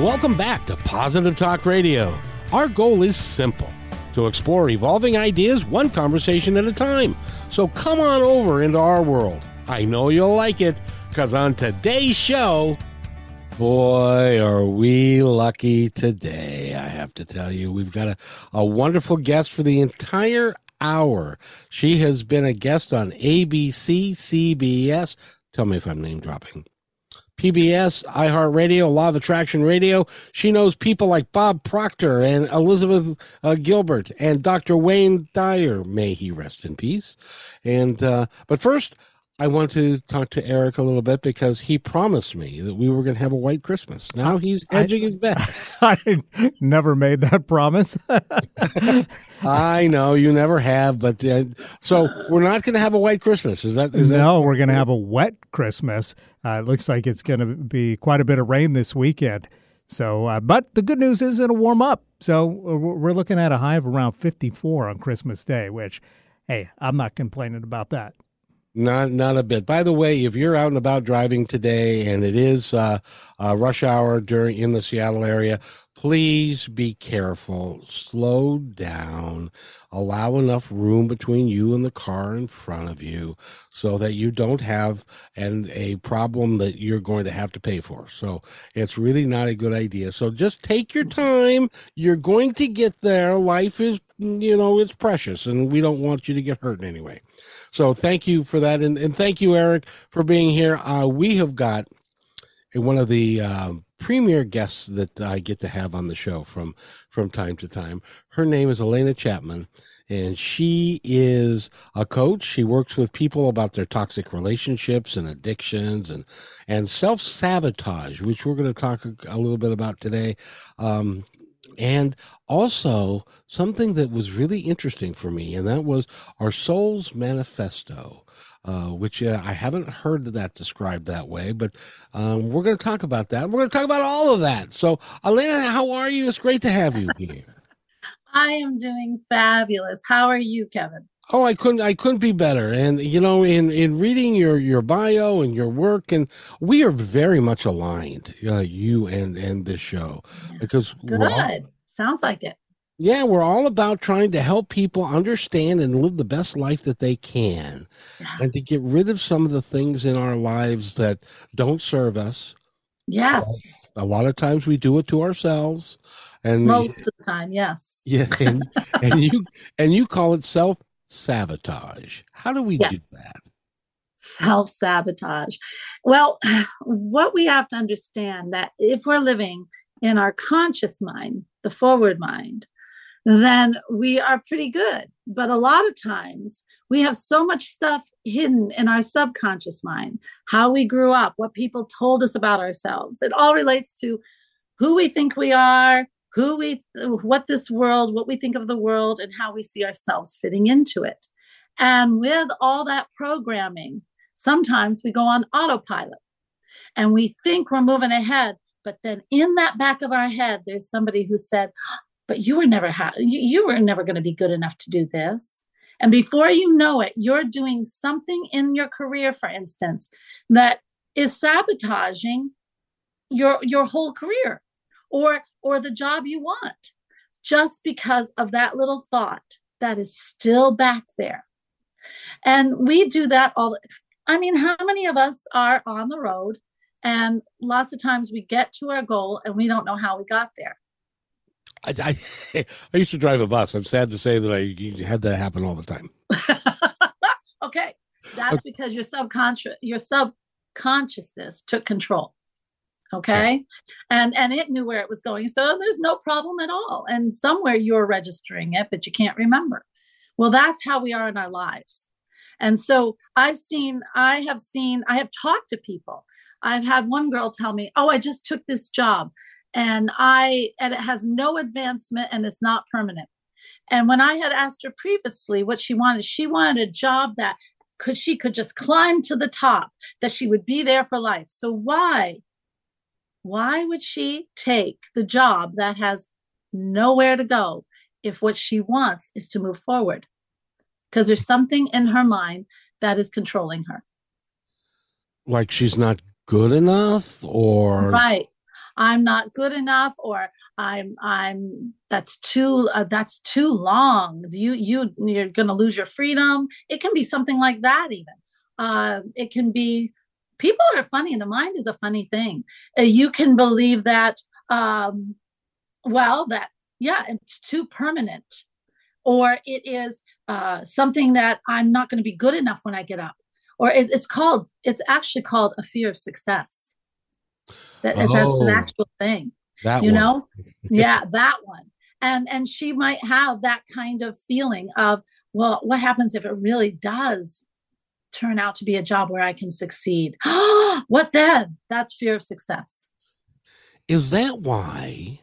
Welcome back to Positive Talk Radio. Our goal is simple, to explore evolving ideas one conversation at a time. So come on over into our world. I know you'll like it, because on today's show, boy, are we lucky today, I have to tell you. We've got a wonderful guest for the entire hour. She has been a guest on ABC, CBS, tell me if I'm name dropping, PBS, iHeartRadio, Law of Attraction Radio. She knows people like Bob Proctor and Elizabeth Gilbert and Dr. Wayne Dyer. May he rest in peace. And but first, I want to talk to Eric a little bit because he promised me that we were going to have a white Christmas. Now he's hedging his bet. I never made that promise. I know you never have, but so we're not going to have a white Christmas. No, we're going to have a wet Christmas. It looks like it's going to be quite a bit of rain this weekend. So, but the good news is it'll warm up. So we're looking at a high of around 54 on Christmas Day, which, hey, I'm not complaining about that. Not a bit. By the way, if you're out and about driving today and it is rush hour in the Seattle area, please be careful. Slow down. Allow enough room between you and the car in front of you so that you don't have a problem that you're going to have to pay for. So it's really not a good idea. So just take your time. You're going to get there. Life is, it's precious, and we don't want you to get hurt in any way. So thank you for that, and thank you, Eric, for being here. We have got one of the premier guests that I get to have on the show from time to time. Her name is Elena Chapman, and she is a coach. She works with people about their toxic relationships and addictions and self-sabotage, which we're going to talk a little bit about today. And also something that was really interesting for me, and that was our Soul's Manifesto, which I haven't heard that described that way, but we're going to talk about that. We're going to talk about all of that. So, Elena, how are you? It's great to have you here. I am doing fabulous. How are you, Kevin? Oh, I couldn't be better. And, in reading your bio and your work, and we are very much aligned, you and this show. Because good. Sounds like it. Yeah, we're all about trying to help people understand and live the best life that they can. Yes. And to get rid of some of the things in our lives that don't serve us. Yes. A lot of times we do it to ourselves. And most of the time, yes. Yeah. And you call it self-sabotage. How do we do that? Self-sabotage. Well, what we have to understand that if we're living in our conscious mind, the forward mind, then we are pretty good. But a lot of times we have so much stuff hidden in our subconscious mind, how we grew up, what people told us about ourselves. It all relates to who we think we are, what we think of the world, and how we see ourselves fitting into it. And with all that programming, sometimes we go on autopilot and we think we're moving ahead. But then in that back of our head, there's somebody who said, but you were never going to be good enough to do this. And before you know it, you're doing something in your career, for instance, that is sabotaging your whole career or the job you want, just because of that little thought that is still back there. And we do that how many of us are on the road, and lots of times we get to our goal and we don't know how we got there. I used to drive a bus. I'm sad to say that I had that happen all the time. Okay. That's because your subconsciousness took control. Okay. And it knew where it was going. So there's no problem at all. And somewhere you're registering it, but you can't remember. Well, that's how we are in our lives. And so I have talked to people. I've had one girl tell me, oh, I just took this job and it has no advancement and it's not permanent. And when I had asked her previously what she wanted a job that she could just climb to the top, that she would be there for life. So why would she take the job that has nowhere to go if what she wants is to move forward? Because there's something in her mind that is controlling her. Like she's not good enough or... Right. I'm not good enough, or that's too long. You're going to lose your freedom. It can be something like that. Even it can be, people are funny, and the mind is a funny thing. You can believe that, it's too permanent, or it is something that I'm not going to be good enough when I get up, or it's actually called a fear of success. That's an actual thing. That you know? Yeah, that one. And she might have that kind of feeling of, well, what happens if it really does turn out to be a job where I can succeed? What then? That's fear of success. Is that why?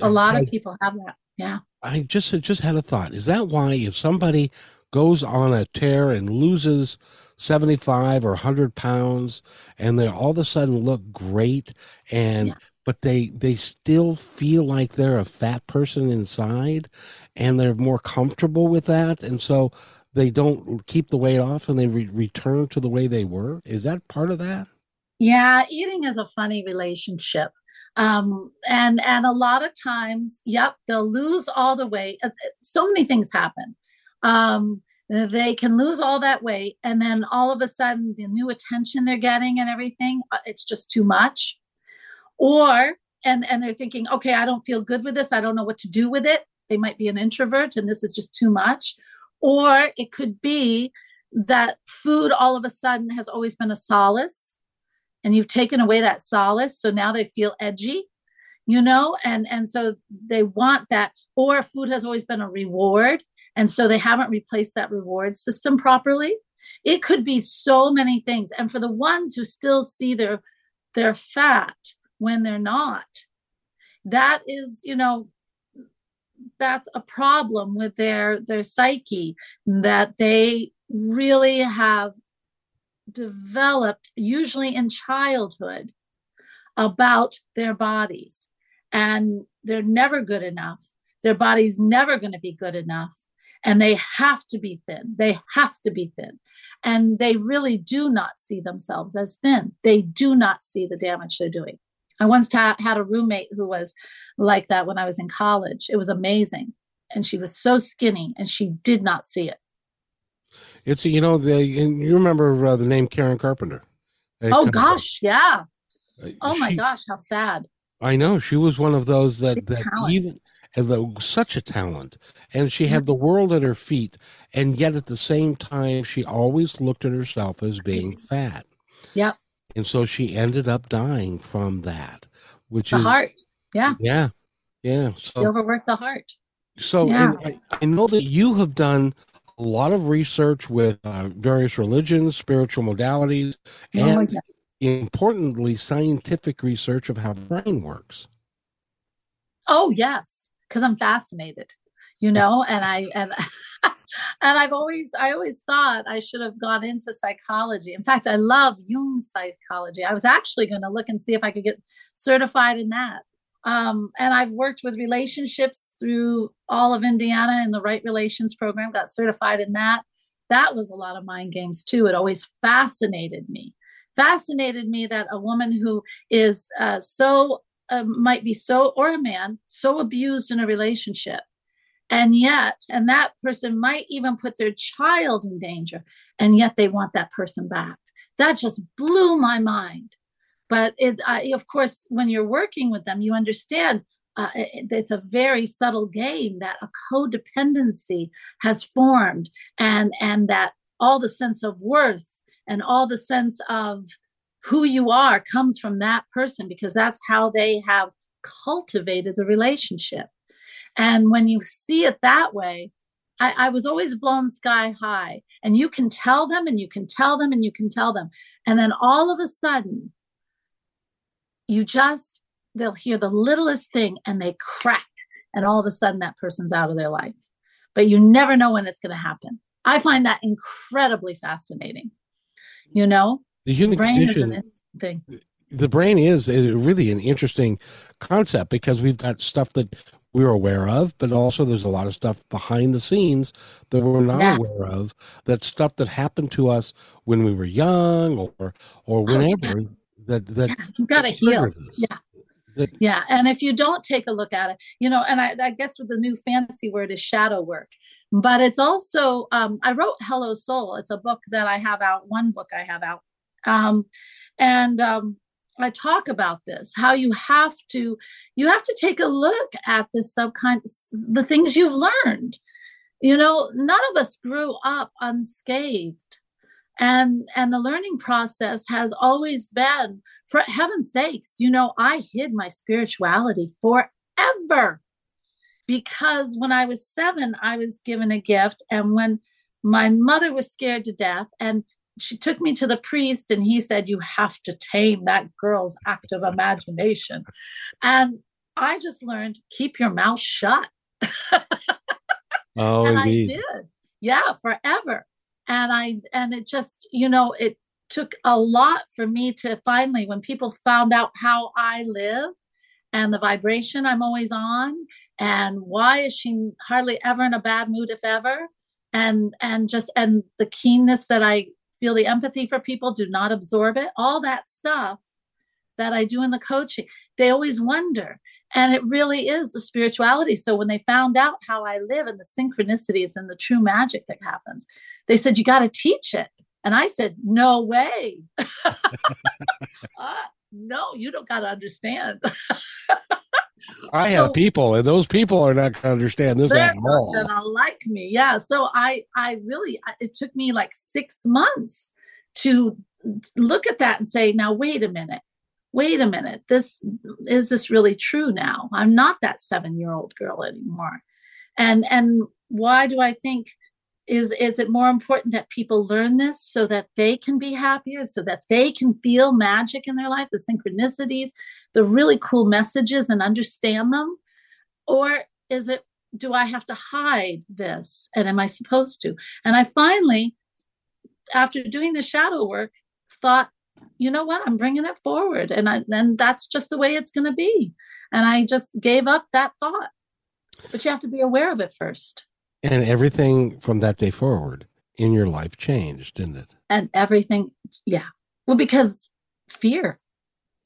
A lot of people have that. Yeah. I just had a thought. Is that why if somebody goes on a tear and loses 75 or 100 pounds and they all of a sudden look great, and but they still feel like they're a fat person inside, and they're more comfortable with that, and so they don't keep the weight off, and they return to the way they were? Is that part of that? Yeah, eating is a funny relationship. And a lot of times, they'll lose all the weight. So many things happen. They can lose all that weight, and then all of a sudden the new attention they're getting and everything, it's just too much. Or, and they're thinking, okay, I don't feel good with this. I don't know what to do with it. They might be an introvert, and this is just too much. Or it could be that food all of a sudden has always been a solace, and you've taken away that solace. So now they feel edgy, you know, and so they want that. Or food has always been a reward, and so they haven't replaced that reward system properly. It could be so many things. And for the ones who still see their fat when they're not, that is, you know, that's a problem with their psyche, that they really have developed, usually in childhood, about their bodies. And they're never good enough. Their body's never going to be good enough. And they have to be thin. They have to be thin. And they really do not see themselves as thin. They do not see the damage they're doing. I once had a roommate who was like that when I was in college. It was amazing. And she was so skinny, and she did not see it. It's, you know, you remember the name Karen Carpenter. Yeah. My gosh, how sad. I know. She was one of those that even... And such a talent, and she had the world at her feet, and yet at the same time she always looked at herself as being fat. Yep. And so she ended up dying from that, which is the heart. Yeah. So you overwork the heart. So I know that you have done a lot of research with various religions, spiritual modalities, and importantly, scientific research of how the brain works. Oh yes. Because I'm fascinated, you know, and I always thought I should have gone into psychology. In fact, I love Jung's psychology. I was actually going to look and see if I could get certified in that. And I've worked with relationships through all of Indiana in the Right Relations program, got certified in that. That was a lot of mind games too. It always fascinated me that a woman who is might be so, or a man, so abused in a relationship. And that person might even put their child in danger, and yet they want that person back. That just blew my mind. But of course, when you're working with them, you understand it's a very subtle game that a codependency has formed, and that all the sense of worth and all the sense of who you are comes from that person, because that's how they have cultivated the relationship. And when you see it that way, I was always blown sky high, and you can tell them and you can tell them and you can tell them. And then all of a sudden they'll hear the littlest thing and they crack. And all of a sudden that person's out of their life, but you never know when it's going to happen. I find that incredibly fascinating, you know? The human condition, the brain is really an interesting concept, because we've got stuff that we're aware of, but also there's a lot of stuff behind the scenes that we're not aware of, that stuff that happened to us when we were young or whenever. You've got to heal. Yeah. Yeah. And if you don't take a look at it, you know, and I guess with the new fancy word is shadow work, but it's also, I wrote Hello Soul. It's a book that I have out, one book I have out. I talk about this, how you have to take a look at the subconscious, the things you've learned. You know, none of us grew up unscathed. And the learning process has always been, for heaven's sakes, you know, I hid my spirituality forever, because when I was 7, I was given a gift. And when my mother was scared to death and she took me to the priest and he said, you have to tame that girl's active imagination. And I just learned, keep your mouth shut. Oh, and indeed. I did. Yeah, forever. And it just, you know, it took a lot for me to finally, when people found out how I live and the vibration I'm always on and why is she hardly ever in a bad mood, if ever, and the keenness that I feel, the empathy for people, do not absorb it, all that stuff that I do in the coaching, they always wonder. And it really is the spirituality. So when they found out how I live and the synchronicities and the true magic that happens, they said, you got to teach it. And I said, no way. No, you don't got to understand. I have people, and those people are not going to understand this at all. They're not like me. Yeah. So I really, it took me like 6 months to look at that and say, now, wait a minute, is this really true now? I'm not that 7-year-old girl anymore. And why do I think, is it more important that people learn this so that they can be happier, so that they can feel magic in their life, the synchronicities, the really cool messages, and understand them? Or is it, do I have to hide this? And am I supposed to? And I finally, after doing the shadow work, thought, you know what, I'm bringing it forward. And then that's just the way it's going to be. And I just gave up that thought. But you have to be aware of it first. And everything from that day forward in your life changed, didn't it? And everything. Yeah. Well, because fear,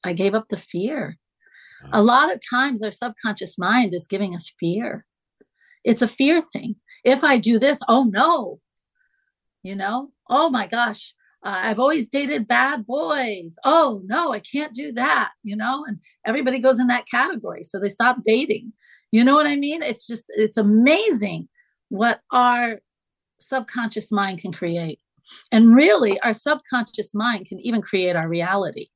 I gave up the fear. Oh. A lot of times our subconscious mind is giving us fear. It's a fear thing. If I do this, oh no, you know, oh my gosh. I've always dated bad boys. Oh, no, I can't do that, you know? And everybody goes in that category, so they stop dating. You know what I mean? It's just, it's amazing what our subconscious mind can create. And really, our subconscious mind can even create our reality.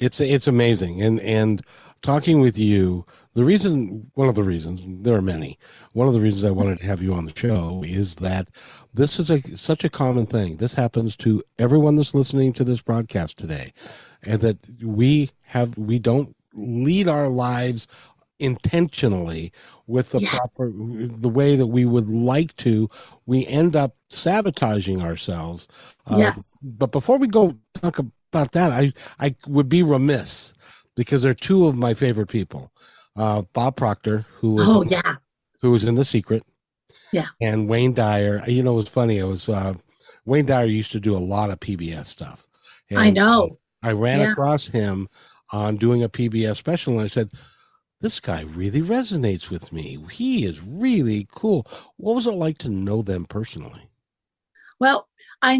It's amazing. And talking with you, one of the reasons I wanted to have you on the show is that this is such a common thing. This happens to everyone that's listening to this broadcast today, and that we don't lead our lives intentionally with the proper, the way that we would like to. We end up sabotaging ourselves. Yes. But before we go talk about that, I would be remiss, because they're two of my favorite people. Bob Proctor, who was in The Secret, and Wayne Dyer. You know, it was funny. It was Wayne Dyer used to do a lot of PBS stuff. And I know. I ran across him on doing a PBS special, and I said, "This guy really resonates with me. He is really cool." What was it like to know them personally? Well, I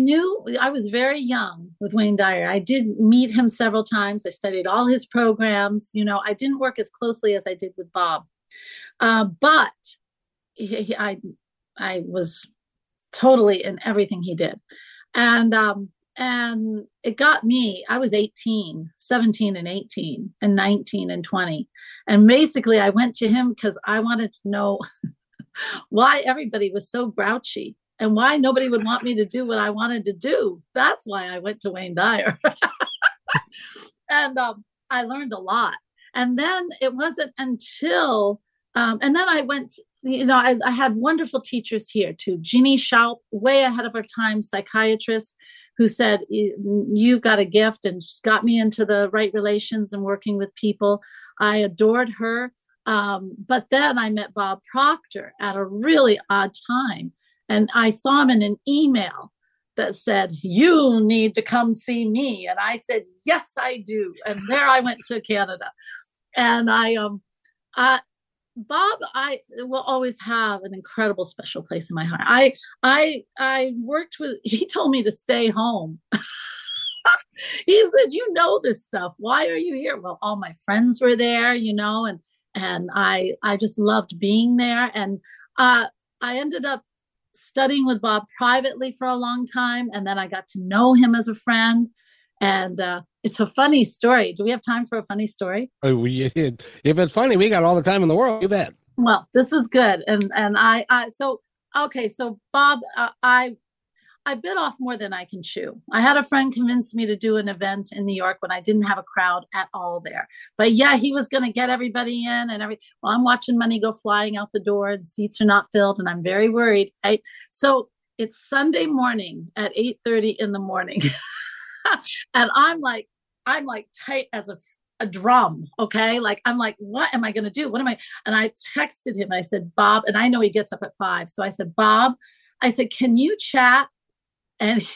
was very young with Wayne Dyer. I did meet him several times. I studied all his programs. You know, I didn't work as closely as I did with Bob. But I was totally in everything he did. And it got me. I was 18, 17 and 18 and 19 and 20. And basically, I went to him because I wanted to know why everybody was so grouchy. And why nobody would want me to do what I wanted to do. That's why I went to Wayne Dyer. And I learned a lot. And then it wasn't until, and then I went, you know, I had wonderful teachers here too. Jeannie Schaub, way ahead of her time, psychiatrist, who said, you got a gift, and got me into the right relations and working with people. I adored her. But then I met Bob Proctor at a really odd time. And I saw him in an email that said, "You need to come see me." And I said, "Yes, I do." And there I went to Canada. And Bob, I will always have an incredible special place in my heart. I worked with, he told me to stay home. He said, you know this stuff. Why are you here? Well, all my friends were there, you know, and I just loved being there. And I ended up studying with Bob privately for a long time. And then I got to know him as a friend. And it's a funny story. Do we have time for a funny story? If it's funny, we got all the time in the world. You bet. Well, this was good. So Bob, I bit off more than I can chew. I had a friend convince me to do an event in New York when I didn't have a crowd at all there. But yeah, he was going to get everybody in and everything. Well, I'm watching money go flying out the door and seats are not filled and I'm very worried. Right? So it's Sunday morning at 8:30 in the morning. And I'm like tight as a drum. Okay. Like, I'm like, what am I going to do? What am I? And I texted him and I said, Bob, and I know he gets up at 5. So I said, Bob, can you chat? And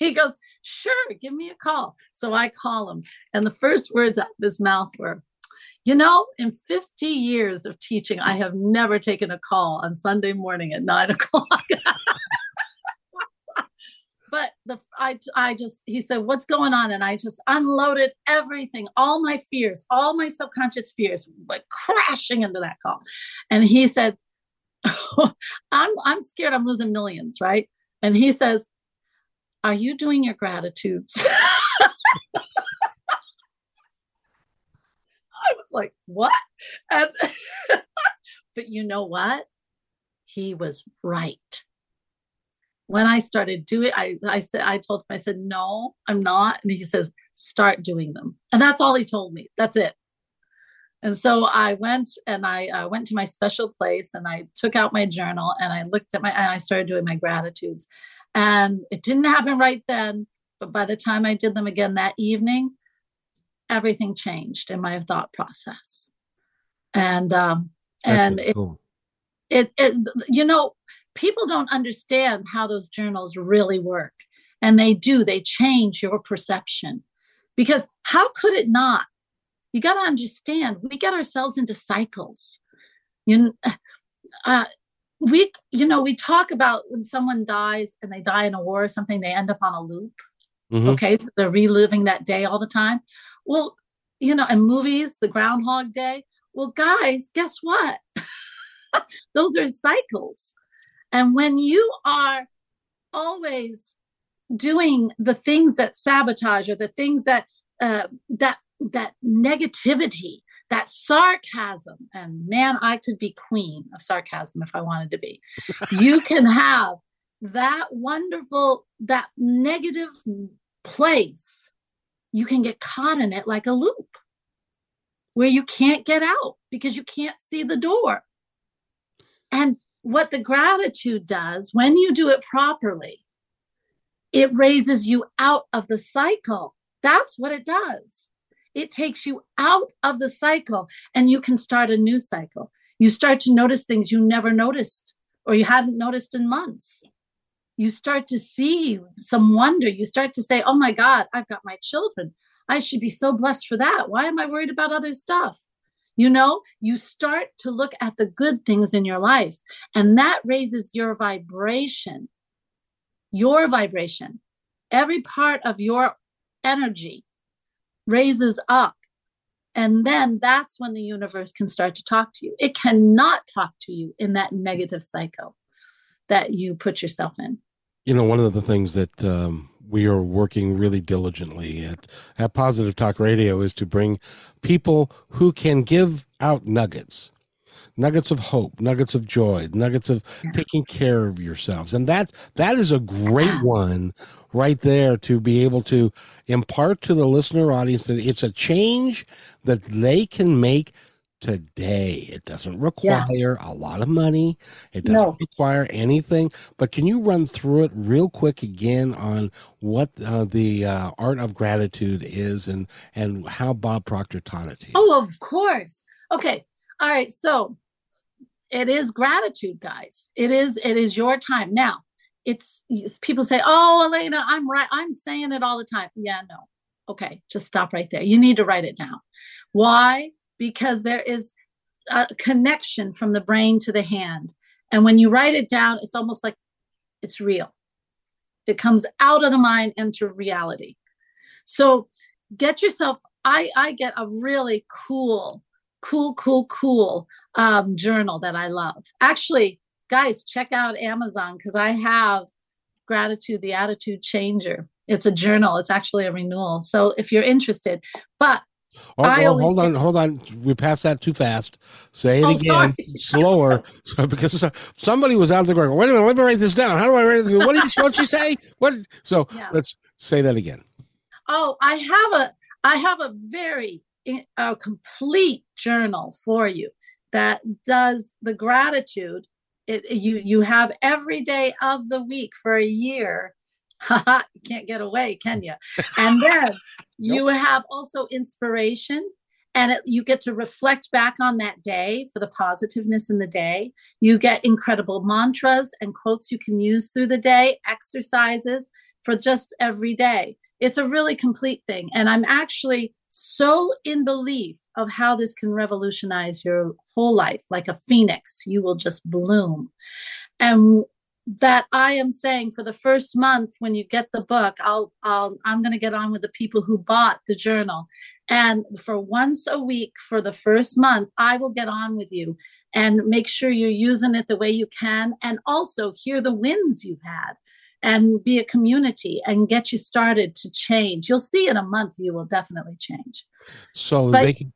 he goes, sure, give me a call. So I call him. And the first words out of his mouth were, you know, in 50 years of teaching, I have never taken a call on Sunday morning at 9:00. But he said, what's going on? And I just unloaded everything, all my fears, all my subconscious fears, like crashing into that call. And he said, oh, I'm scared I'm losing millions, right? And he says, are you doing your gratitudes? I was like, what? And but you know what? He was right. When I started doing, I told him, no, I'm not. And he says, start doing them. And that's all he told me. That's it. And so I went and I went to my special place and I took out my journal and I looked at and I started doing my gratitudes. And it didn't happen right then. But by the time I did them again that evening, everything changed in my thought process. And, people don't understand how those journals really work. And they do. They change your perception. Because how could it not? You got to understand, we get ourselves into cycles. We talk about when someone dies and they die in a war or something, they end up on a loop. Mm-hmm. Okay, so they're reliving that day all the time. Well, in movies, the Groundhog Day. Well, guys, guess what? Those are cycles. And when you are always doing the things that sabotage or the things that that negativity, that sarcasm, and man, I could be queen of sarcasm if I wanted to be. You can have that wonderful, that negative place. You can get caught in it like a loop where you can't get out because you can't see the door. And what the gratitude does, when you do it properly, it raises you out of the cycle. That's what it does. It takes you out of the cycle and you can start a new cycle. You start to notice things you never noticed or you hadn't noticed in months. You start to see some wonder. You start to say, oh my God, I've got my children. I should be so blessed for that. Why am I worried about other stuff? You start to look at the good things in your life, and that raises your vibration. Your vibration, every part of your energy raises up. And then that's when the universe can start to talk to you. It cannot talk to you in that negative cycle that you put yourself in. One of the things that we are working really diligently at Positive Talk Radio is to bring people who can give out nuggets of hope, nuggets of joy, nuggets of taking care of yourselves. And that is a great one right there to be able to impart to the listener audience that it's a change that they can make today. It doesn't require a lot of money. It doesn't require anything. But can you run through it real quick again on what the art of gratitude is and how Bob Proctor taught it to you? Oh, of course. Okay. All right. So it is gratitude, guys. It is your time. Now, people say, oh, Elena, I'm right. I'm saying it all the time. Yeah, no. Okay. Just stop right there. You need to write it down. Why? because there is a connection from the brain to the hand. And when you write it down, it's almost like it's real. It comes out of the mind into reality. So get yourself, I get a really cool journal that I love. Actually, guys, check out Amazon because I have Gratitude, the Attitude Changer. It's a journal. It's actually a renewal. So if you're interested, but hold on. We passed that too fast. Say it again, slower, because somebody was out there going, wait a minute, let me write this down. How do I write this? What did you say? What? So let's say that again. Oh, I have a very complete journal for you that does the gratitude. You have every day of the week for a year. You can't get away, can you? And then you have also inspiration, and you get to reflect back on that day for the positiveness in the day. You get incredible mantras and quotes you can use through the day, exercises for just every day. It's a really complete thing. And I'm actually so in belief of how this can revolutionize your whole life. Like a phoenix, you will just bloom. And that I am saying for the first month when you get the book, I'm going to get on with the people who bought the journal. And for once a week for the first month, I will get on with you and make sure you're using it the way you can. And also hear the wins you've had and be a community and get you started to change. You'll see in a month, you will definitely change. So they can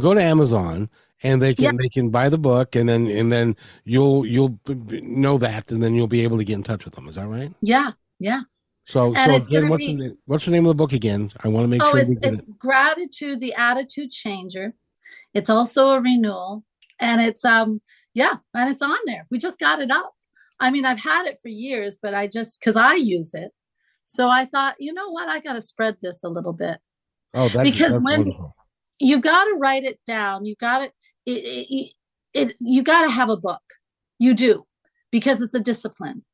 go to Amazon and they can buy the book, and then you'll know that, and then you'll be able to get in touch with them. Is that right? Yeah. Yeah. So again, what's the name of the book again? I want to make sure. It's Gratitude, the Attitude Changer. It's also a renewal, and it's on there. We just got it up. I mean, I've had it for years, but because I use it. So I thought, you know what? I got to spread this a little bit. Oh, that's wonderful. You got to write it down. You got to you got to have a book. You do, because it's a discipline.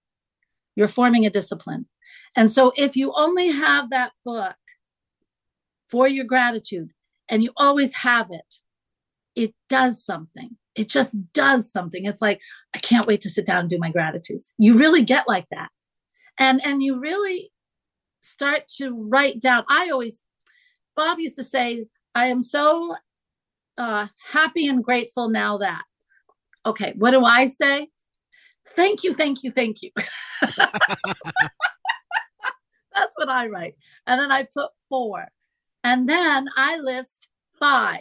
You're forming a discipline. And so if you only have that book for your gratitude and you always have it, it does something. It just does something. It's like, I can't wait to sit down and do my gratitudes. You really get like that. And you really start to write down. Bob used to say, I am so happy and grateful now that. Okay, what do I say? Thank you, thank you, thank you. That's what I write. And then I put 4. And then I list 5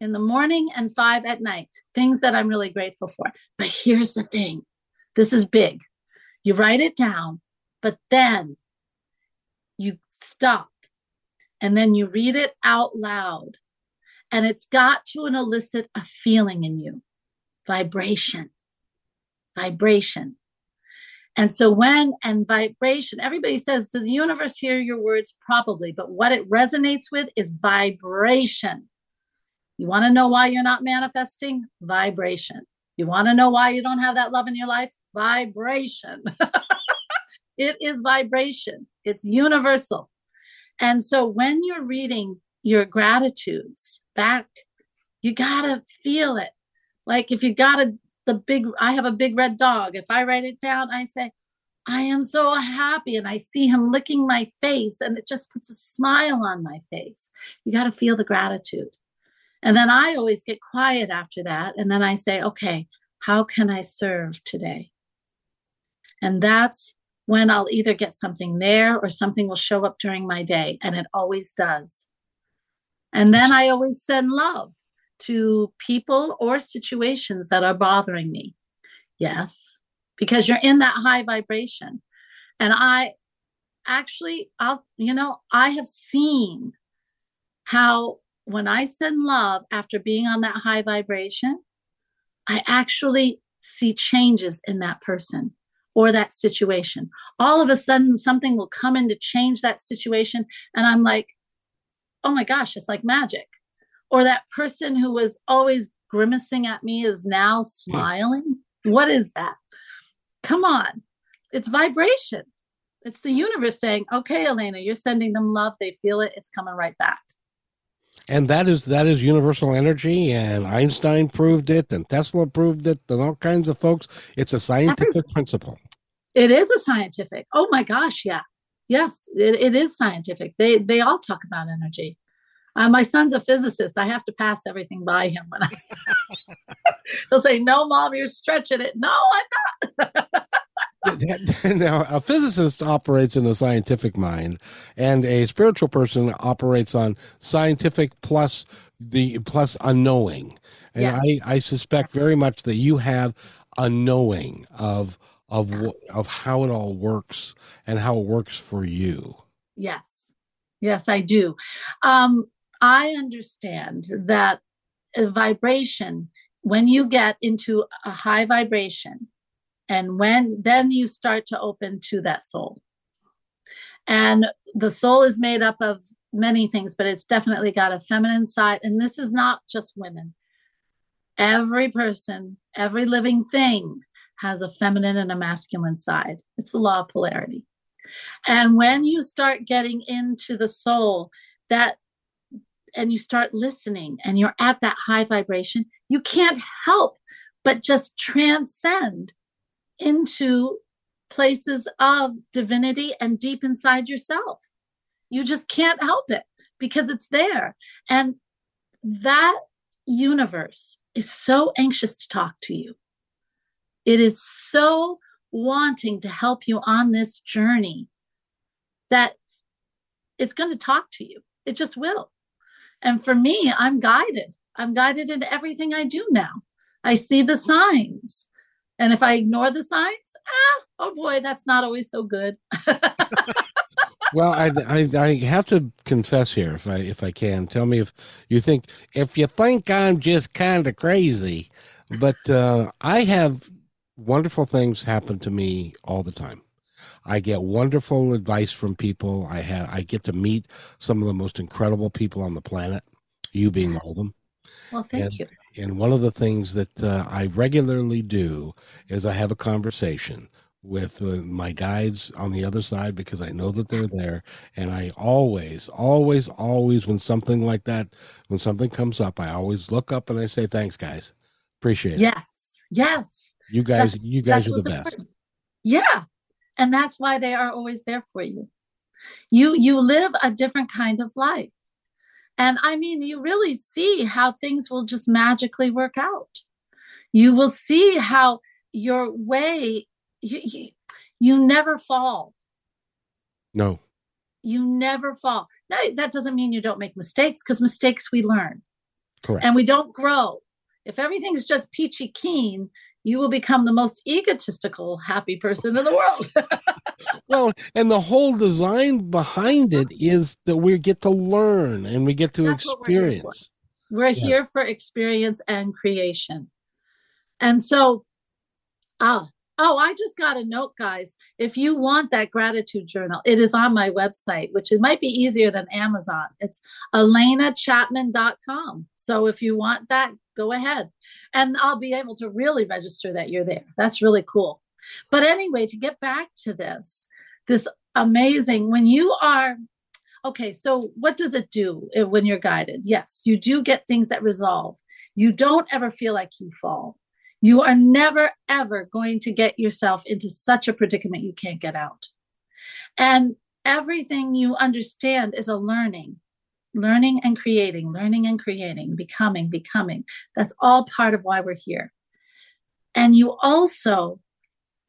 in the morning and 5 at night, things that I'm really grateful for. But here's the thing. This is big. You write it down, but then you stop. And then you read it out loud, and it's got to elicit a feeling in you, vibration. And so vibration, everybody says, does the universe hear your words? Probably, but what it resonates with is vibration. You want to know why you're not manifesting? Vibration. You want to know why you don't have that love in your life? Vibration. It is vibration. It's universal. And so when you're reading your gratitudes back, you got to feel it. Like if you got I have a big red dog. If I write it down, I say, I am so happy. And I see him licking my face, and it just puts a smile on my face. You got to feel the gratitude. And then I always get quiet after that. And then I say, okay, how can I serve today? And that's when I'll either get something there or something will show up during my day. And it always does. And then I always send love to people or situations that are bothering me. Yes, because you're in that high vibration. And I have seen how when I send love after being on that high vibration, I actually see changes in that person or that situation. All of a sudden, something will come in to change that situation. And I'm like, oh my gosh, it's like magic. Or that person who was always grimacing at me is now smiling. What is that? Come on. It's vibration. It's the universe saying, okay, Elena, you're sending them love. They feel it. It's coming right back. And that is universal energy, and Einstein proved it, and Tesla proved it, and all kinds of folks. It's a scientific principle. It is a scientific. Oh my gosh, yeah. Yes, it is scientific. They all talk about energy. My son's a physicist. I have to pass everything by him when I he'll say, "No, Mom, you're stretching it." No, I'm not. Now, a physicist operates in a scientific mind, and a spiritual person operates on scientific plus unknowing. And yes. I suspect very much that you have a knowing of how it all works and how it works for you. Yes. Yes, I do. I understand that a vibration, when you get into a high vibration, and then you start to open to that soul. And the soul is made up of many things, but it's definitely got a feminine side. And this is not just women. Every person, every living thing has a feminine and a masculine side. It's the law of polarity. And when you start getting into the soul, and you start listening and you're at that high vibration, you can't help but just transcend into places of divinity and deep inside yourself. You just can't help it because it's there. And that universe is so anxious to talk to you. It is so wanting to help you on this journey that it's going to talk to you. It just will. And for me, I'm guided. I'm guided in everything I do now. I see the signs. And if I ignore the signs, oh boy, that's not always so good. Well, I have to confess here, if I can, tell me if you think I'm just kind of crazy, but I have wonderful things happen to me all the time. I get wonderful advice from people. I get to meet some of the most incredible people on the planet, you being one of them. Well, thank you. And one of the things that I regularly do is I have a conversation with my guides on the other side, because I know that they're there. And I always, always, always, when something comes up, I always look up and I say, "Thanks, guys. Appreciate it." Yes. Yes. You guys are the best. Important. Yeah. And that's why they are always there for you. You live a different kind of life. And I mean, you really see how things will just magically work out. You will see how your way, you never fall. No. You never fall. Now, that doesn't mean you don't make mistakes, because mistakes we learn. Correct. And we don't grow. If everything's just peachy keen, you will become the most egotistical, happy person in the world. Well, and the whole design behind it is that we get to learn and we get to experience. We're here for experience and creation. And so, I just got a note, guys. If you want that gratitude journal, it is on my website, which it might be easier than Amazon. It's elenachapman.com. So if you want that, go ahead. And I'll be able to really register that you're there. That's really cool. But anyway, to get back to this amazing, when you are, okay, so what does it do when you're guided? Yes, you do get things that resolve. You don't ever feel like you fall. You are never, ever going to get yourself into such a predicament you can't get out. And everything you understand is a learning and creating, becoming. That's all part of why we're here. And you also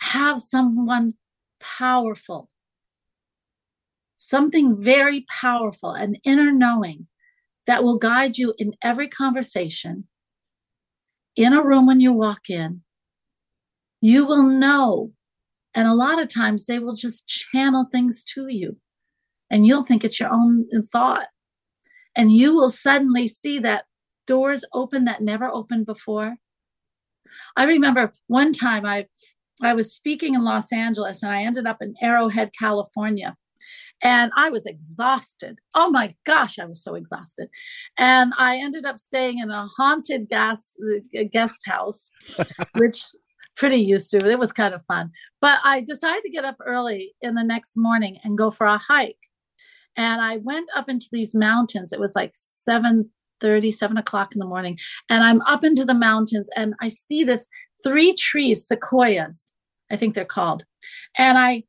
have someone powerful, something very powerful, an inner knowing that will guide you in every conversation. In a room when you walk in, you will know. And a lot of times they will just channel things to you, and you'll think it's your own thought. And you will suddenly see that doors open that never opened before. I remember one time I was speaking in Los Angeles, and I ended up in Arrowhead, California. And I was exhausted. Oh my gosh, I was so exhausted. And I ended up staying in a haunted guest house, which pretty used to. It was kind of fun. But I decided to get up early in the next morning and go for a hike. And I went up into these mountains. It was like 7:30, 7 o'clock in the morning. And I'm up into the mountains and I see this 3 trees, sequoias, I think they're called. And I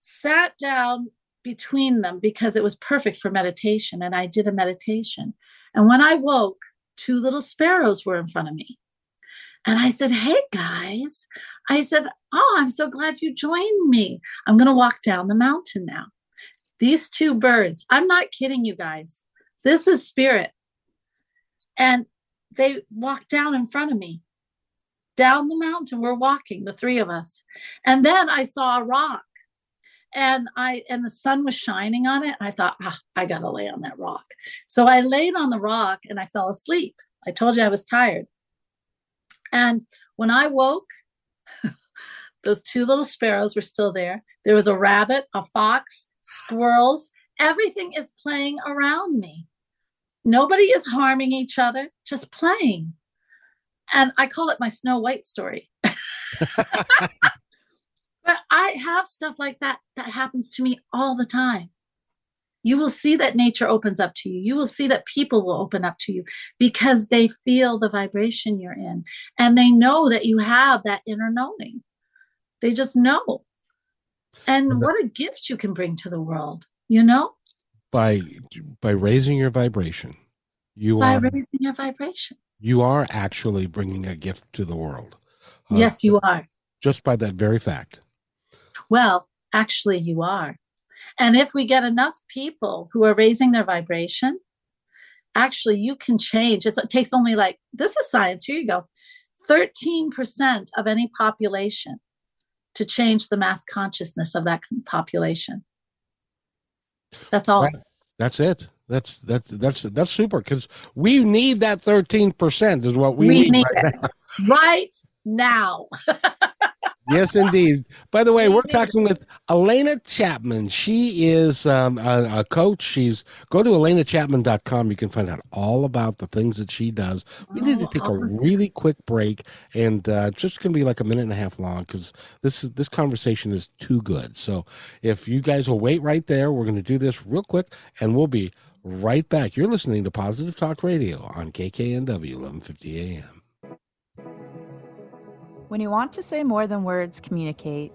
sat down between them because it was perfect for meditation. And I did a meditation. And when I woke, 2 little sparrows were in front of me. And I said, hey, guys, I said, oh, I'm so glad you joined me. I'm going to walk down the mountain now. These 2 birds, I'm not kidding you guys. This is spirit. And they walked down in front of me. Down the mountain, we're walking, the 3 of us. And then I saw a rock. And the sun was shining on it. I thought, I got to lay on that rock. So I laid on the rock and I fell asleep. I told you I was tired. And when I woke, those 2 little sparrows were still there. There was a rabbit, a fox, squirrels. Everything is playing around me. Nobody is harming each other, just playing. And I call it my Snow White story. But I have stuff like that that happens to me all the time. You will see that nature opens up to you. You will see that people will open up to you because they feel the vibration you're in. And they know that you have that inner knowing. They just know. And what a gift you can bring to the world, you know? By raising your vibration. Raising your vibration. You are actually bringing a gift to the world. Yes, you are. Just by that very fact. Well, actually, you are. And if we get enough people who are raising their vibration, actually, you can change. It takes only this is science. Here you go. 13% of any population to change the mass consciousness of that population. That's all. Right. That's it. That's super, because we need that 13% is what we need right now. Yes, indeed. By the way, we're talking with Elena Chapman. She is a coach. Go to elenachapman.com. You can find out all about the things that she does. We need to take a really quick break, and just going to be like a minute and a half long, because this conversation is too good. So if you guys will wait right there, we're going to do this real quick, and we'll be right back. You're listening to Positive Talk Radio on KKNW 1150 AM. When you want to say more than words, communicate.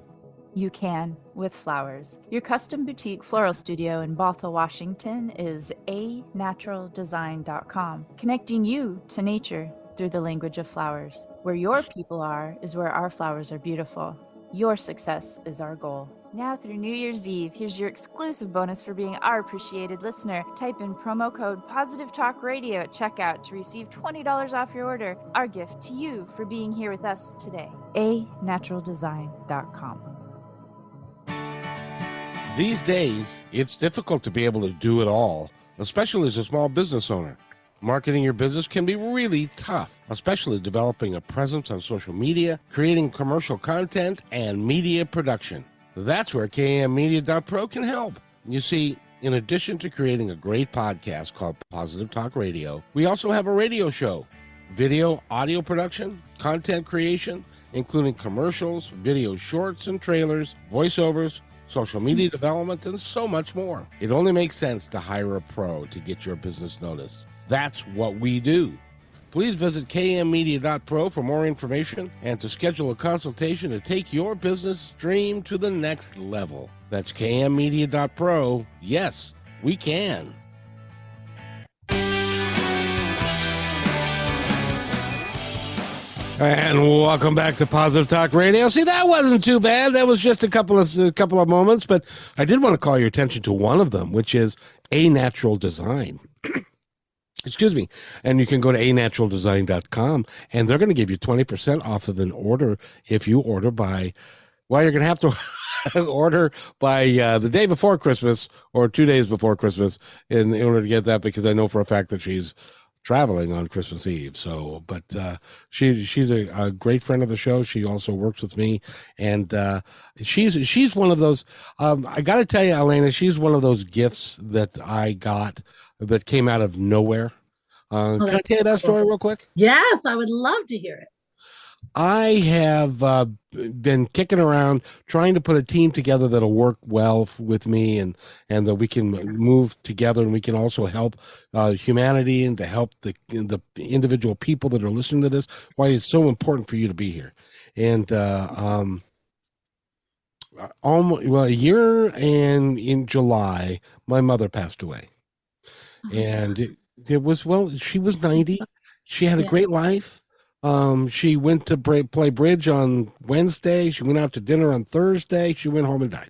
You can with flowers. Your custom boutique floral studio in Bothell, Washington is A Natural Design.com, connecting you to nature through the language of flowers. Where your people are is where our flowers are beautiful. Your success is our goal. Now through New Year's Eve, here's your exclusive bonus for being our appreciated listener. Type in promo code Positive Talk Radio at checkout to receive $20 off your order. Our gift to you for being here with us today. anaturaldesign.com. These days, it's difficult to be able to do it all, especially as a small business owner. Marketing your business can be really tough, especially developing a presence on social media, creating commercial content, and media production. That's where KMmedia.pro can help. You see, in addition to creating a great podcast called Positive Talk Radio, we also have a radio show, video, audio production, content creation, including commercials, video shorts and trailers, voiceovers, social media development, and so much more. It only makes sense to hire a pro to get your business noticed. That's what we do. Please visit KMmedia.pro for more information and to schedule a consultation to take your business dream to the next level. That's KMmedia.pro. Yes, we can. And welcome back to Positive Talk Radio. See, that wasn't too bad. That was just a couple of moments, but I did want to call your attention to one of them, which is A Natural Design. Excuse me. And you can go to anaturaldesign.com, and they're going to give you 20% off of an order if you order by, well, you're going to have to order by the day before Christmas or 2 days before Christmas in order to get that, because I know for a fact that she's traveling on Christmas Eve. So, but she's a great friend of the show. She also works with me, and she's one of those, I got to tell you, Elena, she's one of those gifts that I got that came out of nowhere. Can I tell you that story real quick? Yes, I would love to hear it. I have been kicking around trying to put a team together that'll work well with me, and that we can move together, and we can also help humanity and to help the individual people that are listening to this. Why it's so important for you to be here. And almost a year and in July, my mother passed away, and it was, well, she was 90. She had a great life. She went to play bridge on Wednesday. She went out to dinner on Thursday. She went home and died.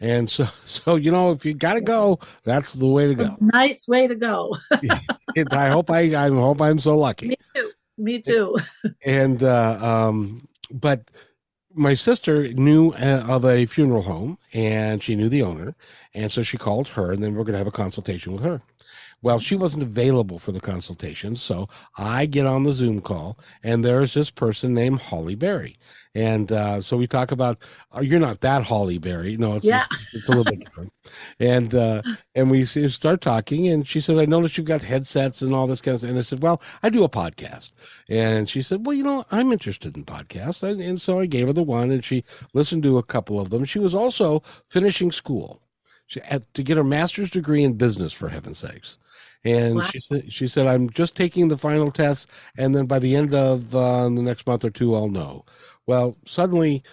And so you know, if you got to go, that's the way to go. Nice way to go. I hope I'm so lucky. Me too. And but my sister knew of a funeral home, and she knew the owner, and so she called her, and then we're going to have a consultation with her. Well, she wasn't available for the consultation, so I get on the Zoom call, and there's this person named Holly Berry. And so we talk about, oh, you're not that Holly Berry. No, it's a little bit different. And we start talking, and she says, I noticed you've got headsets and all this kind of stuff. And I said, well, I do a podcast. And she said, well, you know, I'm interested in podcasts. And so I gave her the one, and she listened to a couple of them. She was also finishing school. She had to get her master's degree in business, for heaven's sakes. And wow. She said, I'm just taking the final test, and then by the end of the next month or two, I'll know. Well, suddenly,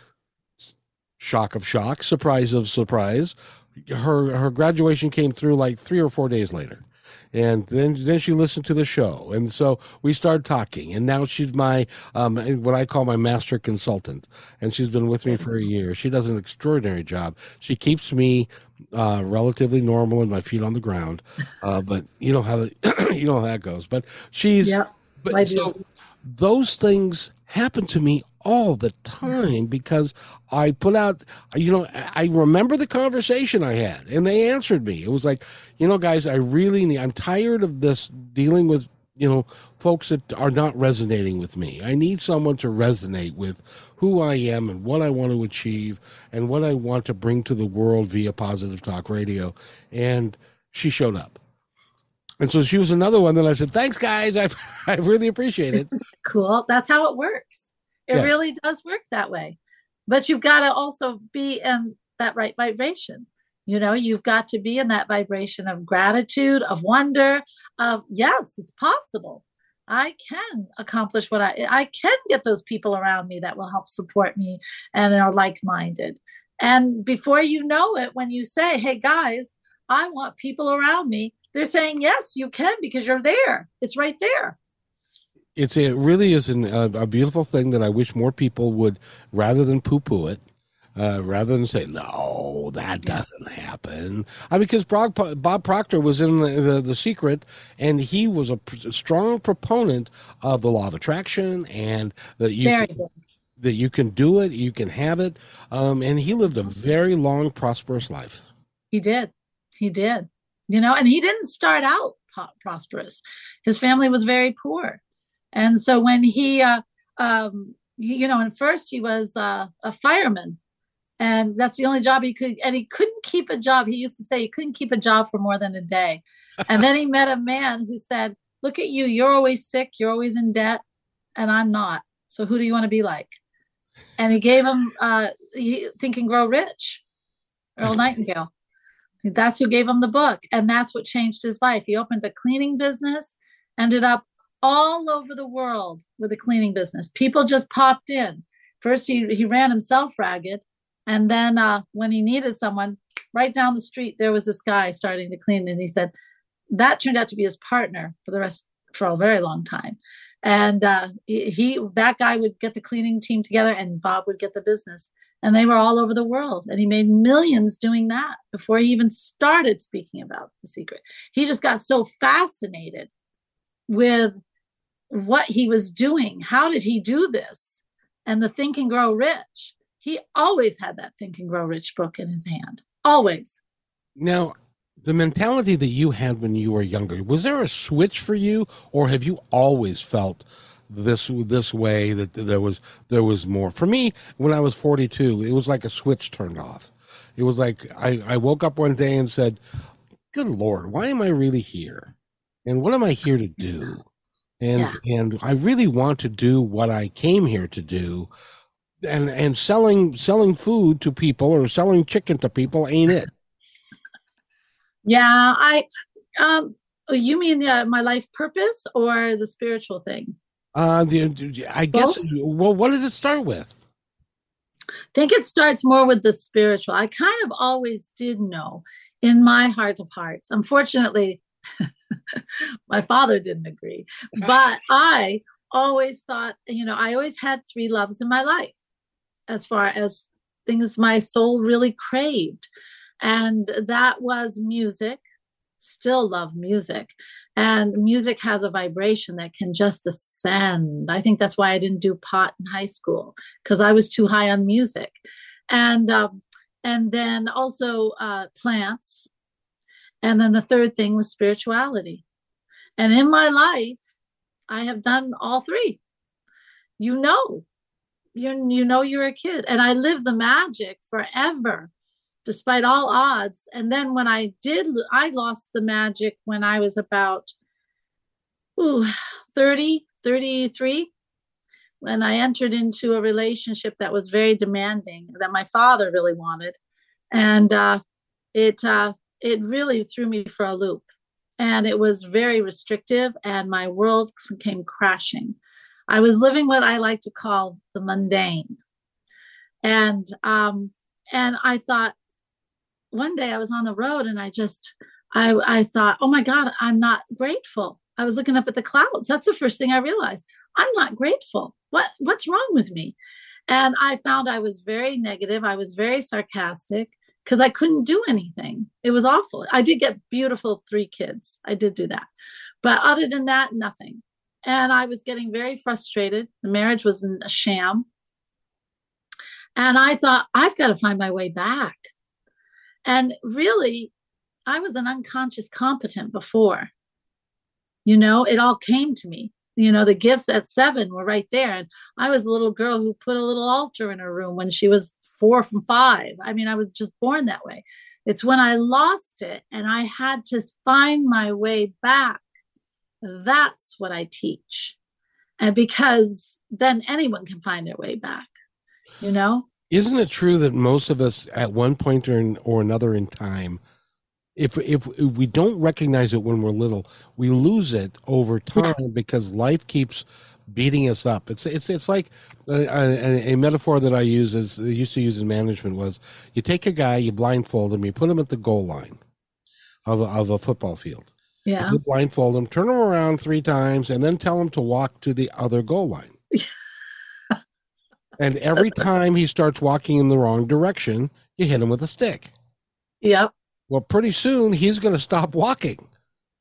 shock of shock, surprise of surprise, her graduation came through like 3 or 4 days later. And then she listened to the show, and so we started talking, and now she's my what I call my master consultant, and she's been with me for a year. She does an extraordinary job. She keeps me relatively normal and my feet on the ground, but you know how you know how that goes. But so those things happen to me all the time, because I put out, you know, I remember the conversation I had, and they answered me. It was like, you know, guys, I really need, I'm tired of this dealing with, you know, folks that are not resonating with me. I need someone to resonate with who I am and what I want to achieve and what I want to bring to the world via Positive Talk Radio. And she showed up. And so she was another one that I said, thanks, guys. I really appreciate it. Cool. That's how it works. It really does work that way. But you've got to also be in that right vibration. You know, you've got to be in that vibration of gratitude, of wonder, of yes, it's possible. I can accomplish what I can get those people around me that will help support me and are like-minded. And before you know it, when you say, hey, guys, I want people around me, they're saying, yes, you can, because you're there. It's right there. It really is a beautiful thing that I wish more people would, rather than poo-poo it, rather than say, no, that doesn't happen. I mean, because Bob Proctor was in the Secret, and he was a strong proponent of the law of attraction, and that you can do it, you can have it. And he lived a very long, prosperous life. He did. You know, and he didn't start out prosperous. His family was very poor. And so when he, you know, and first he was a fireman, and that's the only job he could, and he couldn't keep a job. He used to say he couldn't keep a job for more than a day. And then he met a man who said, look at you, you're always sick, you're always in debt, and I'm not. So who do you want to be like? And he gave him Think and Grow Rich, Earl Nightingale. That's who gave him the book. And that's what changed his life. He opened a cleaning business, ended up all over the world with a cleaning business. People just popped in. First, he ran himself ragged. And then when he needed someone, right down the street, there was this guy starting to clean. And he said, that turned out to be his partner for a very long time. And that guy would get the cleaning team together, and Bob would get the business. And they were all over the world. And he made millions doing that before he even started speaking about The Secret. He just got so fascinated with what he was doing. How did he do this? And the Think and Grow Rich. He always had that Think and Grow Rich book in his hand. Always. Now, the mentality that you had when you were younger, was there a switch for you, or have you always felt this way, that there was more? For me, when I was 42, it was like a switch turned off. It was like I woke up one day and said, good Lord, why am I really here? And what am I here to do? And I really want to do what I came here to do. And selling food to people or selling chicken to people ain't it. Yeah, you mean my life purpose or the spiritual thing? I guess. Both? Well, what did it start with? I think it starts more with the spiritual. I kind of always did know in my heart of hearts. Unfortunately, my father didn't agree, but I always thought, I always had three loves in my life as far as things my soul really craved. And that was music. Still love music. And music has a vibration that can just ascend. I think that's why I didn't do pot in high school, because I was too high on music. And then also plants. And then the third thing was spirituality. And in my life, I have done all three. You're a kid. And I lived the magic forever, despite all odds. And then when I lost the magic when I was about 33, when I entered into a relationship that was very demanding, that my father really wanted. And it really threw me for a loop. And it was very restrictive, and my world came crashing. I was living what I like to call the mundane. And I thought, one day I was on the road and I thought, oh my God, I'm not grateful. I was looking up at the clouds. That's the first thing I realized. I'm not grateful. What's wrong with me? And I found I was very negative. I was very sarcastic because I couldn't do anything. It was awful. I did get beautiful three kids. I did do that. But other than that, nothing. And I was getting very frustrated. The marriage was a sham. And I thought, I've got to find my way back. And really, I was an unconscious competent before. It all came to me. The gifts at 7 were right there. And I was a little girl who put a little altar in her room when she was 4 from 5. I mean, I was just born that way. It's when I lost it and I had to find my way back. That's what I teach. And because then anyone can find their way back. Isn't it true that most of us at one point or another in time, if we don't recognize it when we're little, we lose it over time because life keeps beating us up. It's like a metaphor that I use used to use in management was, you take a guy, you blindfold him, you put him at the goal line of a football field. Yeah. You blindfold him, turn him around 3 times, and then tell him to walk to the other goal line. And every time he starts walking in the wrong direction, you hit him with a stick. Yep. Well, pretty soon he's going to stop walking.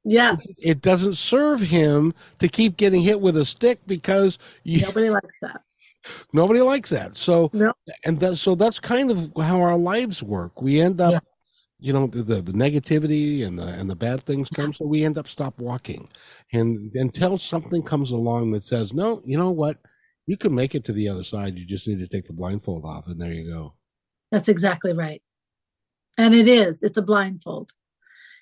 Yes. It doesn't serve him to keep getting hit with a stick because nobody likes that. Nobody likes that. So, nope. So that's kind of how our lives work. We end up, the negativity and the bad things come. So we end up stop walking, and until something comes along that says, no, you know what? You can make it to the other side. You just need to take the blindfold off, and there you go. That's exactly right. And it is. It's a blindfold.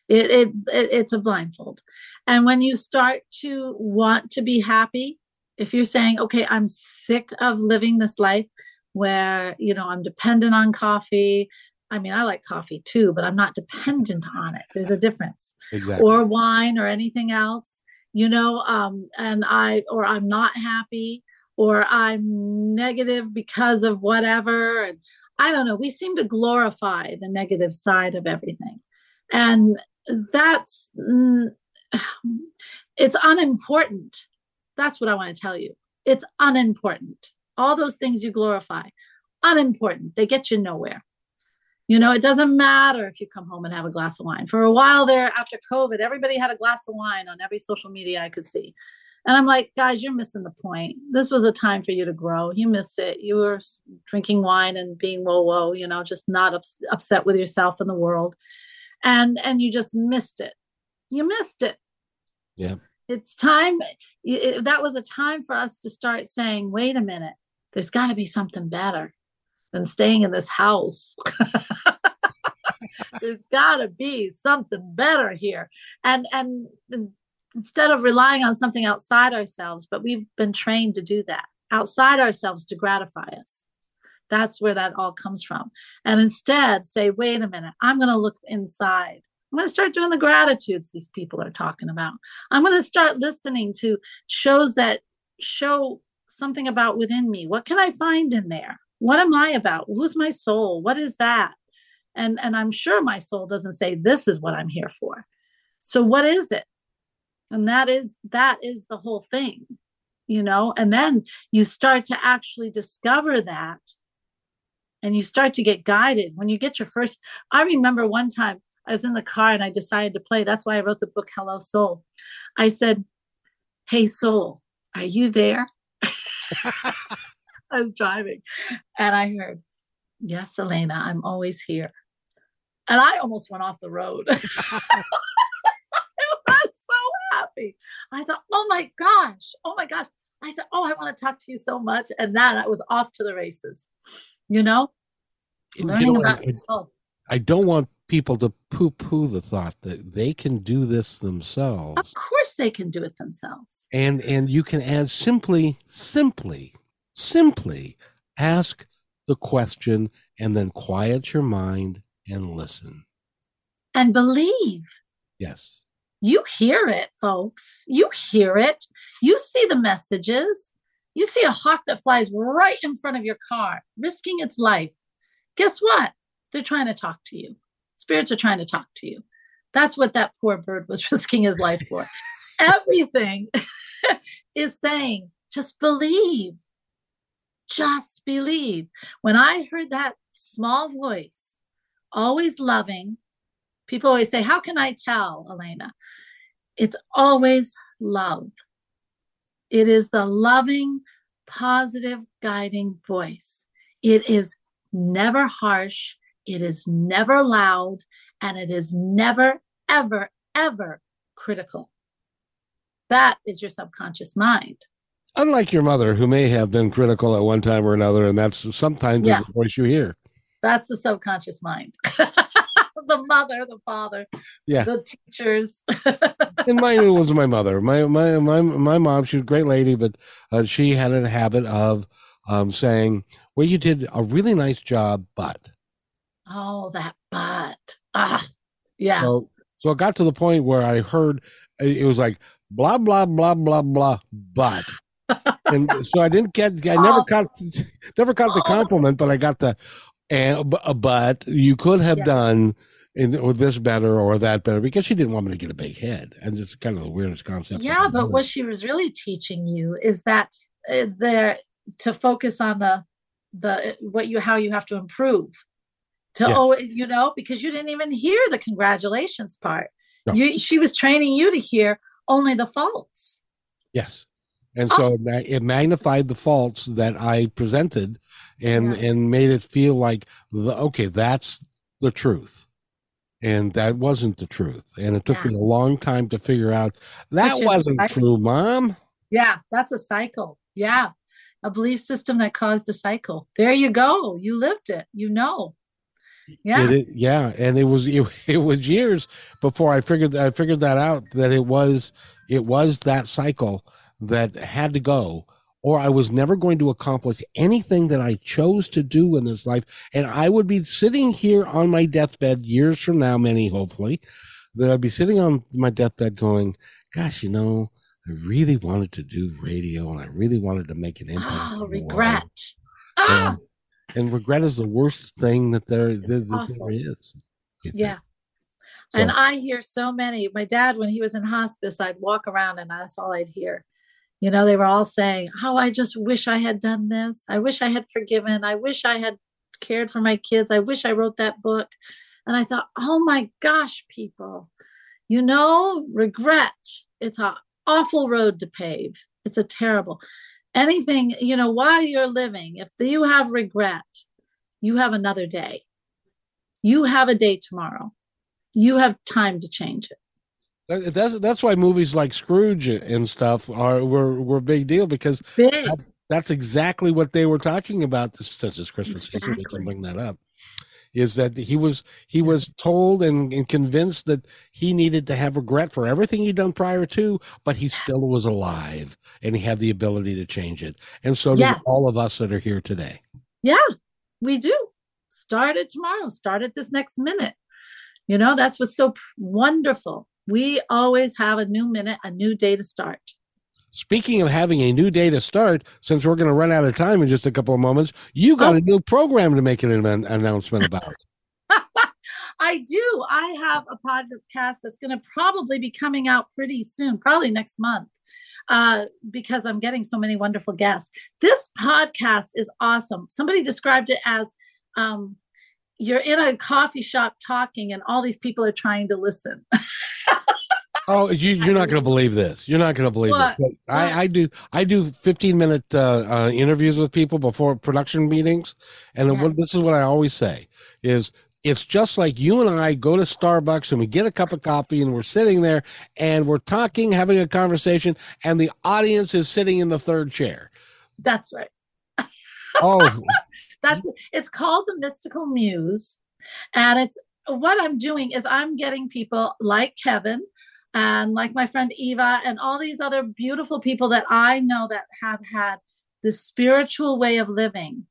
It's a blindfold. And when you start to want to be happy, if you're saying, okay, I'm sick of living this life where, I'm dependent on coffee. I mean, I like coffee too, but I'm not dependent on it. There's a difference. Exactly. Or wine or anything else, and I'm not happy. Or I'm negative because of whatever. And I don't know. We seem to glorify the negative side of everything. And it's unimportant. That's what I want to tell you. It's unimportant. All those things you glorify, unimportant. They get you nowhere. It doesn't matter if you come home and have a glass of wine. For a while there after COVID, everybody had a glass of wine on every social media I could see. And I'm like, guys, you're missing the point. This was a time for you to grow. You missed it. You were drinking wine and being whoa, just not upset with yourself and the world. And you just missed it. You missed it. Yeah. It's time. That was a time for us to start saying, wait a minute, there's got to be something better than staying in this house. There's got to be something better here. And instead of relying on something outside ourselves, but we've been trained to do that outside ourselves to gratify us. That's where that all comes from. And instead say, wait a minute, I'm going to look inside. I'm going to start doing the gratitudes these people are talking about. I'm going to start listening to shows that show something about within me. What can I find in there? What am I about? Who's my soul? What is that? And I'm sure my soul doesn't say, this is what I'm here for. So what is it? And that is the whole thing, you know, and then you start to actually discover that and you start to get guided when you get your first. I remember one time I was in the car and I decided to play. That's why I wrote the book, Hello Soul. I said, hey, soul, are you there? I was driving and I heard, yes, Elena, I'm always here. And I almost went off the road. I was so happy. I thought, oh my gosh. I said, oh, I want to talk to you so much. And then I was off to the races, you know, learning about yourself. I don't want people to poo-poo the thought that they can do this themselves. Of course they can do it themselves. And you can add simply ask the question and then quiet your mind and listen. And believe. Yes. You hear it, folks. You hear it. You see the messages. You see a hawk that flies right in front of your car, risking its life. Guess what? They're trying to talk to you. Spirits are trying to talk to you. That's what that poor bird was risking his life for. Everything is saying, just believe. Just believe. When I heard that small voice, always loving, people always say, how can I tell, Elena? It's always love. It is the loving, positive, guiding voice. It is never harsh. It is never loud. And it is never, ever, ever critical. That is your subconscious mind. Unlike your mother, who may have been critical at one time or another, and that's sometimes the voice you hear. That's the subconscious mind. The mother, the father, the teachers. And mine, it was my mother. My mom, she was a great lady, but she had a habit of saying, well, you did a really nice job, but. Oh, that but. Yeah. So it got to the point where I heard, it was like, blah, blah, blah, blah, blah, but. And so I didn't get, I never caught the compliment, but I got the, but you could have done with this better or that better, because she didn't want me to get a big head. And it's kind of the weirdest concept. Yeah. But what she was really teaching you is that to focus on the, how you have to improve to, you know, because you didn't even hear the congratulations part. No. She was training you to hear only the faults. Yes. And so it magnified the faults that I presented and made it feel like, that's the truth. And that wasn't the truth. And it took me a long time to figure out that wasn't true, Mom. Yeah, that's a cycle. Yeah, a belief system that caused a cycle. There you go. You lived it. You know. Yeah. And it was years before I figured that out, that it was that cycle that had to go, or I was never going to accomplish anything that I chose to do in this life. And I would be sitting here on my deathbed years from now, many hopefully, that I'd be sitting on my deathbed going, gosh, you know, I really wanted to do radio and I really wanted to make an impact. Oh, regret. And regret is the worst thing that there is. Yeah. So. And I hear so many, my dad, when he was in hospice, I'd walk around and that's all I'd hear. You know, they were all saying, oh, I just wish I had done this. I wish I had forgiven. I wish I had cared for my kids. I wish I wrote that book. And I thought, oh my gosh, people, you know, regret. It's an awful road to pave. It's a terrible, anything, you know, while you're living, if you have regret, you have another day. You have a day tomorrow. You have time to change it. That's why movies like Scrooge and stuff were a big deal, because that's exactly what they were talking about. Since it's Christmas, we can bring that up. is that he was told and convinced that he needed to have regret for everything he'd done prior to, but he still was alive and he had the ability to change it. And so do all of us that are here today. Yeah, we do. Start it tomorrow. Start it this next minute. You know, that's what's so wonderful. We always have a new minute, a new day to start. Speaking of having a new day to start, since we're going to run out of time in just a couple of moments, you got a new program to make an announcement about. I do. I have a podcast that's going to probably be coming out pretty soon, probably next month, because I'm getting so many wonderful guests. This podcast is awesome. Somebody described it as you're in a coffee shop talking and all these people are trying to listen. Oh, you're not going to believe this. You're not going to believe this. I do 15-minute interviews with people before production meetings. And this is what I always say is it's just like you and I go to Starbucks and we get a cup of coffee and we're sitting there and we're talking, having a conversation, and the audience is sitting in the third chair. That's right. Oh, it's called The Mystical Muse. And it's what I'm doing is I'm getting people like Kevin and like my friend Eva and all these other beautiful people that I know that have had this spiritual way of living.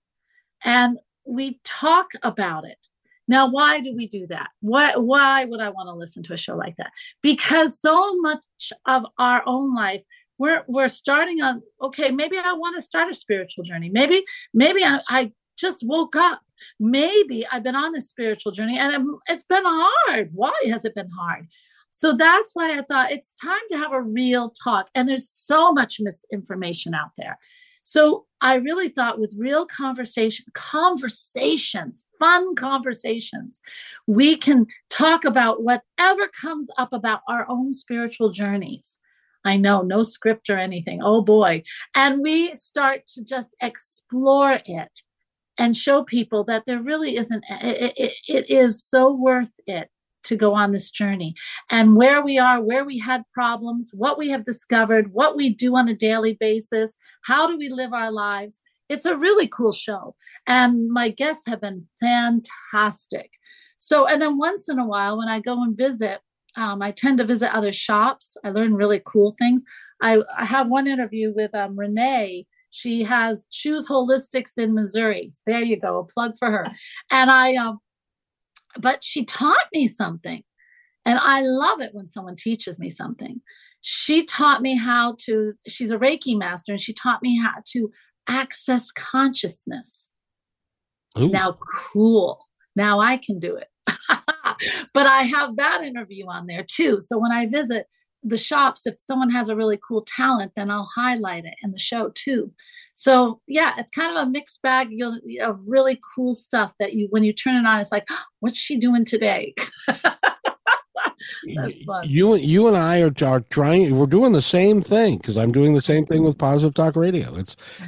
And we talk about it. Now, why do we do that? Why would I want to listen to a show like that? Because so much of our own life, we're starting on, okay, maybe I want to start a spiritual journey. Maybe I just woke up. Maybe I've been on this spiritual journey and it's been hard. Why has it been hard? So that's why I thought it's time to have a real talk. And there's so much misinformation out there. So I really thought with real conversations, fun conversations, we can talk about whatever comes up about our own spiritual journeys. I know, no script or anything. Oh boy. And we start to just explore it and show people that there really isn't, it is so worth it to go on this journey, and where we are, where we had problems, what we have discovered, what we do on a daily basis, how do we live our lives. It's a really cool show, and my guests have been fantastic. So, and then once in a while when I go and visit, I tend to visit other shops. I learn really cool things. I have one interview with Renee. She has Choose Holistics in Missouri. There you go, a plug for her. And but she taught me something, and I love it when someone teaches me something. She taught me how to, she's a Reiki master, and she taught me how to access consciousness. Ooh. Now, cool. Now I can do it. But I have that interview on there too. So when I visit the shops, if someone has a really cool talent, then I'll highlight it in the show too. So yeah, it's kind of a mixed bag of really cool stuff that when you turn it on, it's like, oh, what's she doing today? That's fun. You and I are trying. We're doing the same thing because I'm doing the same thing with Positive Talk Radio.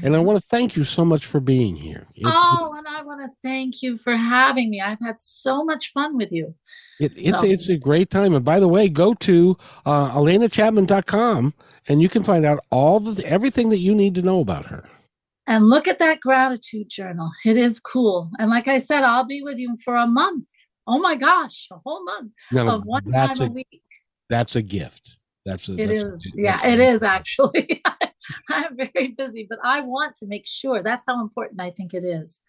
And I want to thank you so much for being here. And I want to thank you for having me. I've had so much fun with you. It's a great time. And by the way, go to elenachapman.com and you can find out everything that you need to know about her. And look at that gratitude journal. It is cool. And like I said, I'll be with you for a month. Oh my gosh, a whole month of one time a week. That's a gift. It is actually. I'm very busy, but I want to make sure. That's how important I think it is.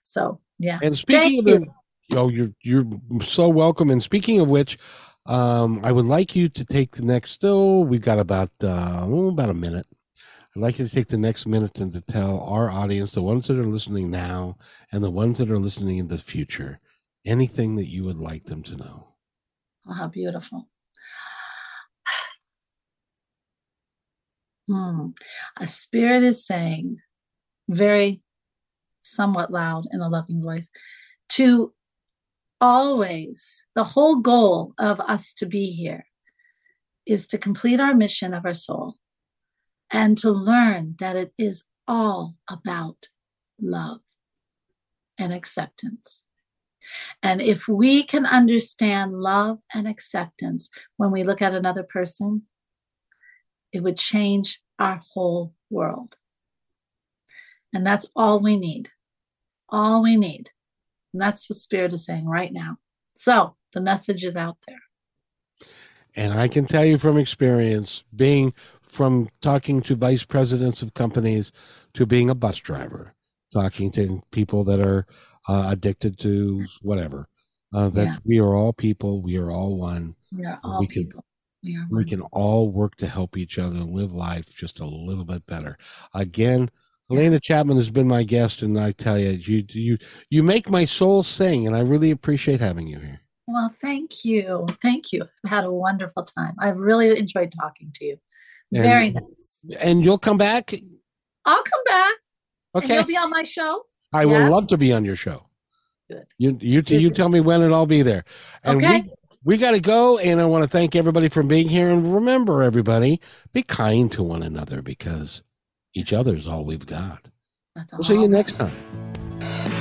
So, yeah. And speaking you're so welcome. And speaking of which, I would like you to take the next we've got about a minute. I'd like you to take the next minute and to tell our audience, the ones that are listening now and the ones that are listening in the future, anything that you would like them to know. Oh, how beautiful. A spirit is saying, very somewhat loud in a loving voice, to always, the whole goal of us to be here is to complete our mission of our soul and to learn that it is all about love and acceptance. And if we can understand love and acceptance when we look at another person, it would change our whole world. And that's all we need. And that's what Spirit is saying right now. So the message is out there. And I can tell you from experience, being from talking to vice presidents of companies to being a bus driver, talking to people that are addicted to whatever, that we are all people. We are all one. We can all work to help each other live life just a little bit better. Again, Elena Chapman has been my guest, and I tell you, you make my soul sing, and I really appreciate having you here. Well, thank you. Thank you. I've had a wonderful time. I've really enjoyed talking to you. Very nice. And you'll come back? I'll come back. Okay. And you'll be on my show? I will love to be on your show. Good. You tell me when and I'll be there. And okay. We got to go, and I want to thank everybody for being here. And remember, everybody, be kind to one another because each other's all we've got. That's all. We'll see you next time.